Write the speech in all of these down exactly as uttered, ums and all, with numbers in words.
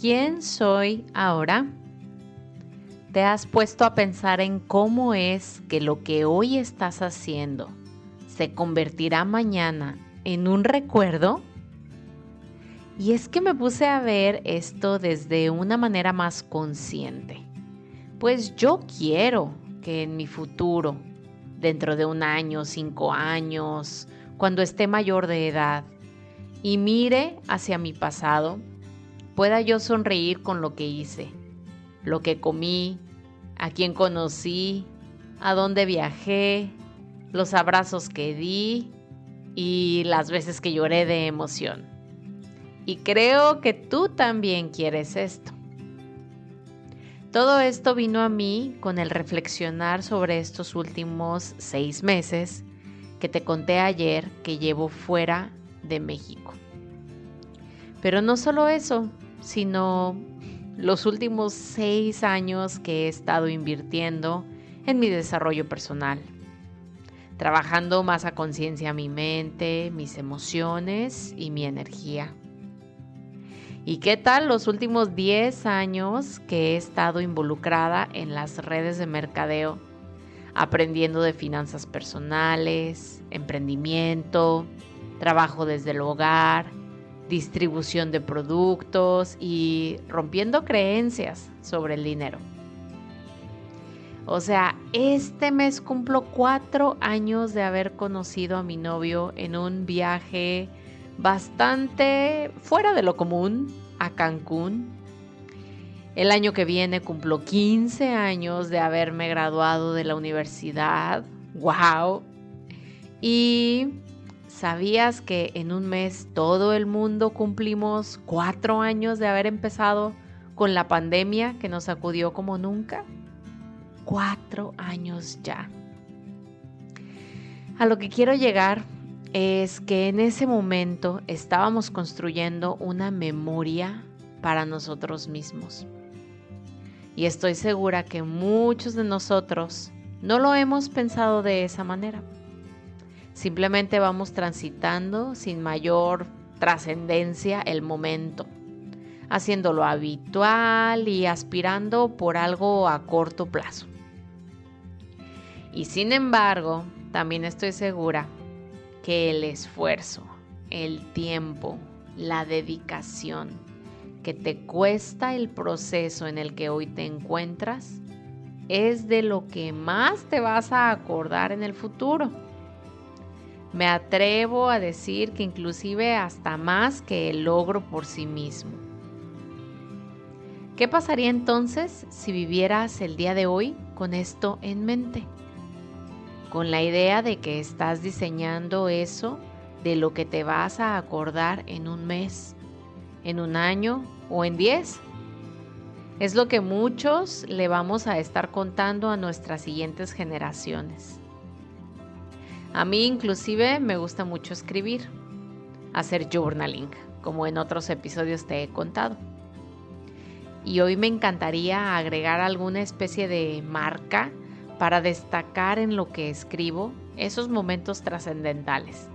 ¿Quién soy ahora? ¿Te has puesto a pensar en cómo es que lo que hoy estás haciendo se convertirá mañana en un recuerdo? Y es que me puse a ver esto desde una manera más consciente. Pues yo quiero que en mi futuro, dentro de un año, cinco años, cuando esté mayor de edad y mire hacia mi pasado, pueda yo sonreír con lo que hice, lo que comí, a quién conocí, a dónde viajé, los abrazos que di y las veces que lloré de emoción. Y creo que tú también quieres esto. Todo esto vino a mí con el reflexionar sobre estos últimos seis meses que te conté ayer que llevo fuera de México. Pero no solo eso, sino los últimos seis años que he estado invirtiendo en mi desarrollo personal, trabajando más a conciencia mi mente, mis emociones y mi energía. ¿Y qué tal los últimos diez años que he estado involucrada en las redes de mercadeo, aprendiendo de finanzas personales, emprendimiento, trabajo desde el hogar, distribución de productos y rompiendo creencias sobre el dinero? O sea, este mes cumplo cuatro años de haber conocido a mi novio en un viaje bastante fuera de lo común a Cancún. El año que viene cumplo quince años de haberme graduado de la universidad. ¡Wow! Y ¿sabías que en un mes todo el mundo cumplimos cuatro años de haber empezado con la pandemia que nos sacudió como nunca? Cuatro años ya. A lo que quiero llegar es que en ese momento estábamos construyendo una memoria para nosotros mismos. Y estoy segura que muchos de nosotros no lo hemos pensado de esa manera. Simplemente vamos transitando sin mayor trascendencia el momento, haciéndolo habitual y aspirando por algo a corto plazo. Y sin embargo, también estoy segura que el esfuerzo, el tiempo, la dedicación que te cuesta el proceso en el que hoy te encuentras es de lo que más te vas a acordar en el futuro. Me atrevo a decir que inclusive hasta más que el logro por sí mismo. ¿Qué pasaría entonces si vivieras el día de hoy con esto en mente? Con la idea de que estás diseñando eso de lo que te vas a acordar en un mes, en un año o en diez. Es lo que muchos le vamos a estar contando a nuestras siguientes generaciones. A mí inclusive me gusta mucho escribir, hacer journaling, como en otros episodios te he contado. Y hoy me encantaría agregar alguna especie de marca para destacar en lo que escribo esos momentos trascendentales,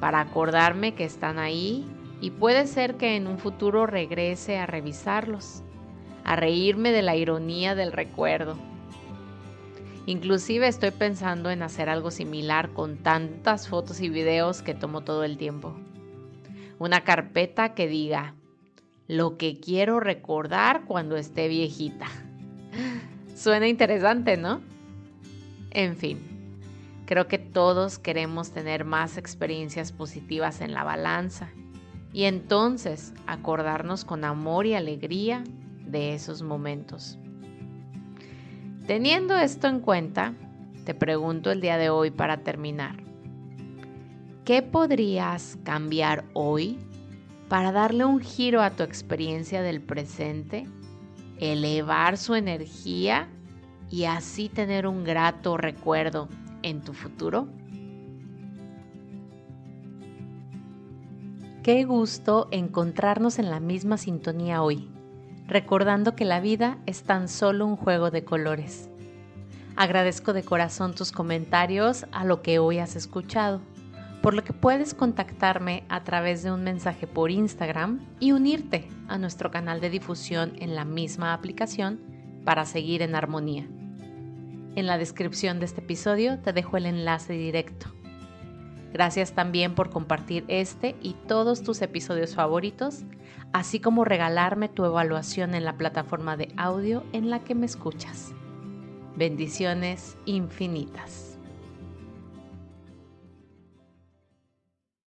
para acordarme que están ahí y puede ser que en un futuro regrese a revisarlos, a reírme de la ironía del recuerdo. Inclusive estoy pensando en hacer algo similar con tantas fotos y videos que tomo todo el tiempo. Una carpeta que diga, lo que quiero recordar cuando esté viejita. Suena interesante, ¿no? En fin, creo que todos queremos tener más experiencias positivas en la balanza y entonces acordarnos con amor y alegría de esos momentos. Teniendo esto en cuenta, te pregunto el día de hoy para terminar. ¿Qué podrías cambiar hoy para darle un giro a tu experiencia del presente, elevar su energía y así tener un grato recuerdo en tu futuro? Qué gusto encontrarnos en la misma sintonía hoy. Recordando que la vida es tan solo un juego de colores. Agradezco de corazón tus comentarios a lo que hoy has escuchado, por lo que puedes contactarme a través de un mensaje por Instagram y unirte a nuestro canal de difusión en la misma aplicación para seguir en armonía. En la descripción de este episodio te dejo el enlace directo. Gracias también por compartir este y todos tus episodios favoritos, así como regalarme tu evaluación en la plataforma de audio en la que me escuchas. Bendiciones infinitas.